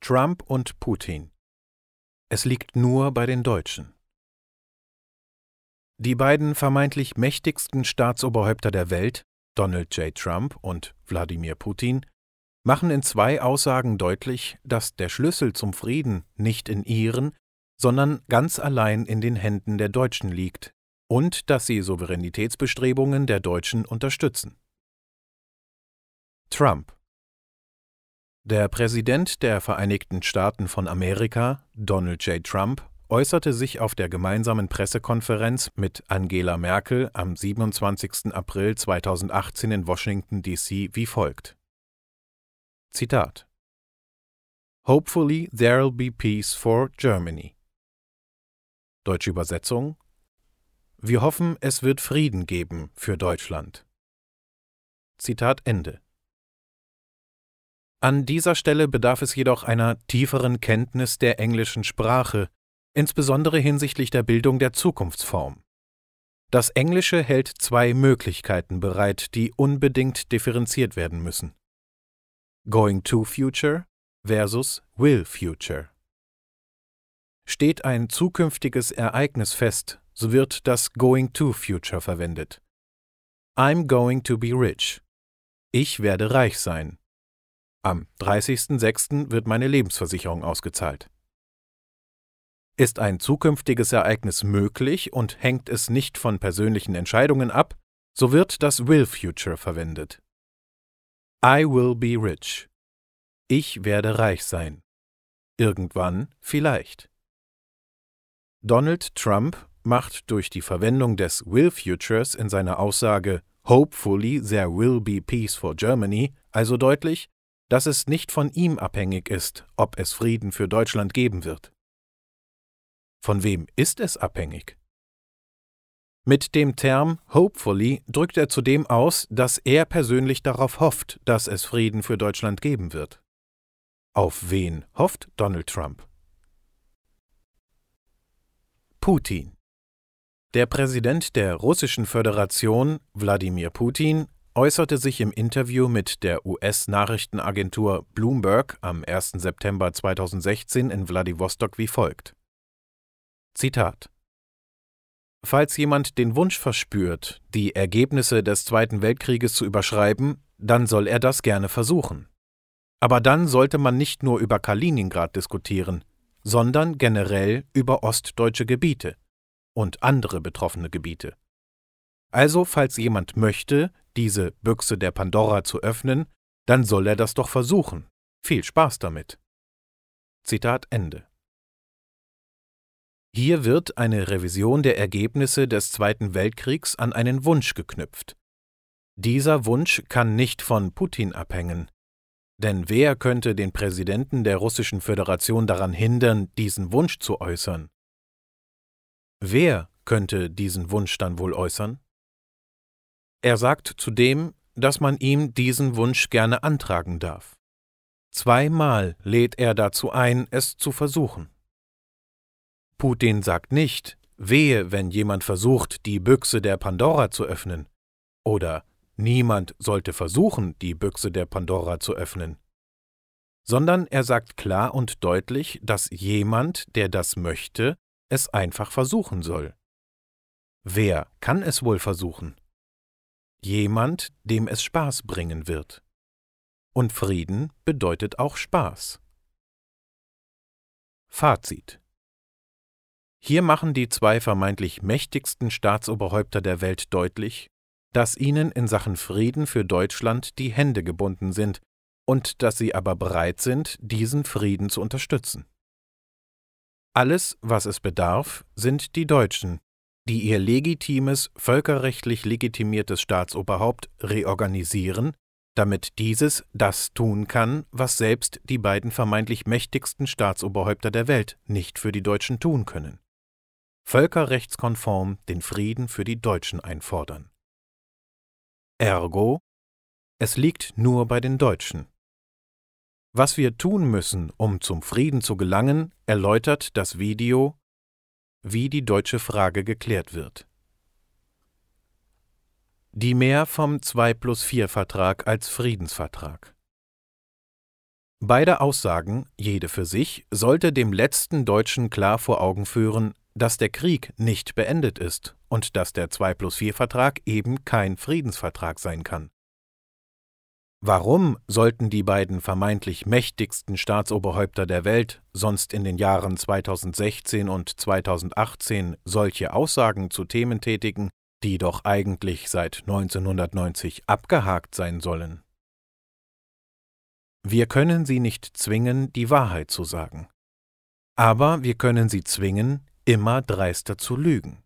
Trump und Putin. Es liegt nur bei den Deutschen. Die beiden vermeintlich mächtigsten Staatsoberhäupter der Welt, Donald J. Trump und Wladimir Putin, machen in zwei Aussagen deutlich, dass der Schlüssel zum Frieden nicht in ihren, sondern ganz allein in den Händen der Deutschen liegt und dass sie Souveränitätsbestrebungen der Deutschen unterstützen. Trump. Der Präsident der Vereinigten Staaten von Amerika, Donald J. Trump, äußerte sich auf der gemeinsamen Pressekonferenz mit Angela Merkel am 27. April 2018 in Washington, D.C. wie folgt. Zitat: "Hopefully there'll be peace for Germany." Deutsche Übersetzung: Wir hoffen, es wird Frieden geben für Deutschland. Zitat Ende. An dieser Stelle bedarf es jedoch einer tieferen Kenntnis der englischen Sprache, insbesondere hinsichtlich der Bildung der Zukunftsform. Das Englische hält zwei Möglichkeiten bereit, die unbedingt differenziert werden müssen: Going to Future versus Will Future. Steht ein zukünftiges Ereignis fest, so wird das Going to Future verwendet. I'm going to be rich. Ich werde reich sein. Am 30.06. wird meine Lebensversicherung ausgezahlt. Ist ein zukünftiges Ereignis möglich und hängt es nicht von persönlichen Entscheidungen ab, so wird das Will Future verwendet. I will be rich. Ich werde reich sein. Irgendwann vielleicht. Donald Trump macht durch die Verwendung des Will Futures in seiner Aussage "Hopefully there will be peace for Germany" also deutlich, dass es nicht von ihm abhängig ist, ob es Frieden für Deutschland geben wird. Von wem ist es abhängig? Mit dem Term "hopefully" drückt er zudem aus, dass er persönlich darauf hofft, dass es Frieden für Deutschland geben wird. Auf wen hofft Donald Trump? Putin. Der Präsident der Russischen Föderation, Wladimir Putin, äußerte sich im Interview mit der US-Nachrichtenagentur Bloomberg am 1. September 2016 in Vladivostok wie folgt. Zitat: "Falls jemand den Wunsch verspürt, die Ergebnisse des Zweiten Weltkrieges zu überschreiben, dann soll er das gerne versuchen. Aber dann sollte man nicht nur über Kaliningrad diskutieren, sondern generell über ostdeutsche Gebiete und andere betroffene Gebiete. Also, falls jemand möchte, diese Büchse der Pandora zu öffnen, dann soll er das doch versuchen. Viel Spaß damit." Zitat Ende. Hier wird eine Revision der Ergebnisse des Zweiten Weltkriegs an einen Wunsch geknüpft. Dieser Wunsch kann nicht von Putin abhängen. Denn wer könnte den Präsidenten der Russischen Föderation daran hindern, diesen Wunsch zu äußern? Wer könnte diesen Wunsch dann wohl äußern? Er sagt zudem, dass man ihm diesen Wunsch gerne antragen darf. Zweimal lädt er dazu ein, es zu versuchen. Putin sagt nicht: Wehe, wenn jemand versucht, die Büchse der Pandora zu öffnen. Oder: Niemand sollte versuchen, die Büchse der Pandora zu öffnen. Sondern er sagt klar und deutlich, dass jemand, der das möchte, es einfach versuchen soll. Wer kann es wohl versuchen? Jemand, dem es Spaß bringen wird. Und Frieden bedeutet auch Spaß. Fazit: Hier machen die zwei vermeintlich mächtigsten Staatsoberhäupter der Welt deutlich, dass ihnen in Sachen Frieden für Deutschland die Hände gebunden sind und dass sie aber bereit sind, diesen Frieden zu unterstützen. Alles, was es bedarf, sind die Deutschen, die ihr legitimes, völkerrechtlich legitimiertes Staatsoberhaupt reorganisieren, damit dieses das tun kann, was selbst die beiden vermeintlich mächtigsten Staatsoberhäupter der Welt nicht für die Deutschen tun können: völkerrechtskonform den Frieden für die Deutschen einfordern. Ergo, es liegt nur bei den Deutschen. Was wir tun müssen, um zum Frieden zu gelangen, erläutert das Video "Wie die deutsche Frage geklärt wird". Die Mehr vom 2+4-Vertrag als Friedensvertrag. Beide Aussagen, jede für sich, sollte dem letzten Deutschen klar vor Augen führen, dass der Krieg nicht beendet ist und dass der 2+4-Vertrag eben kein Friedensvertrag sein kann. Warum sollten die beiden vermeintlich mächtigsten Staatsoberhäupter der Welt sonst in den Jahren 2016 und 2018 solche Aussagen zu Themen tätigen, die doch eigentlich seit 1990 abgehakt sein sollen? Wir können sie nicht zwingen, die Wahrheit zu sagen. Aber wir können sie zwingen, immer dreister zu lügen.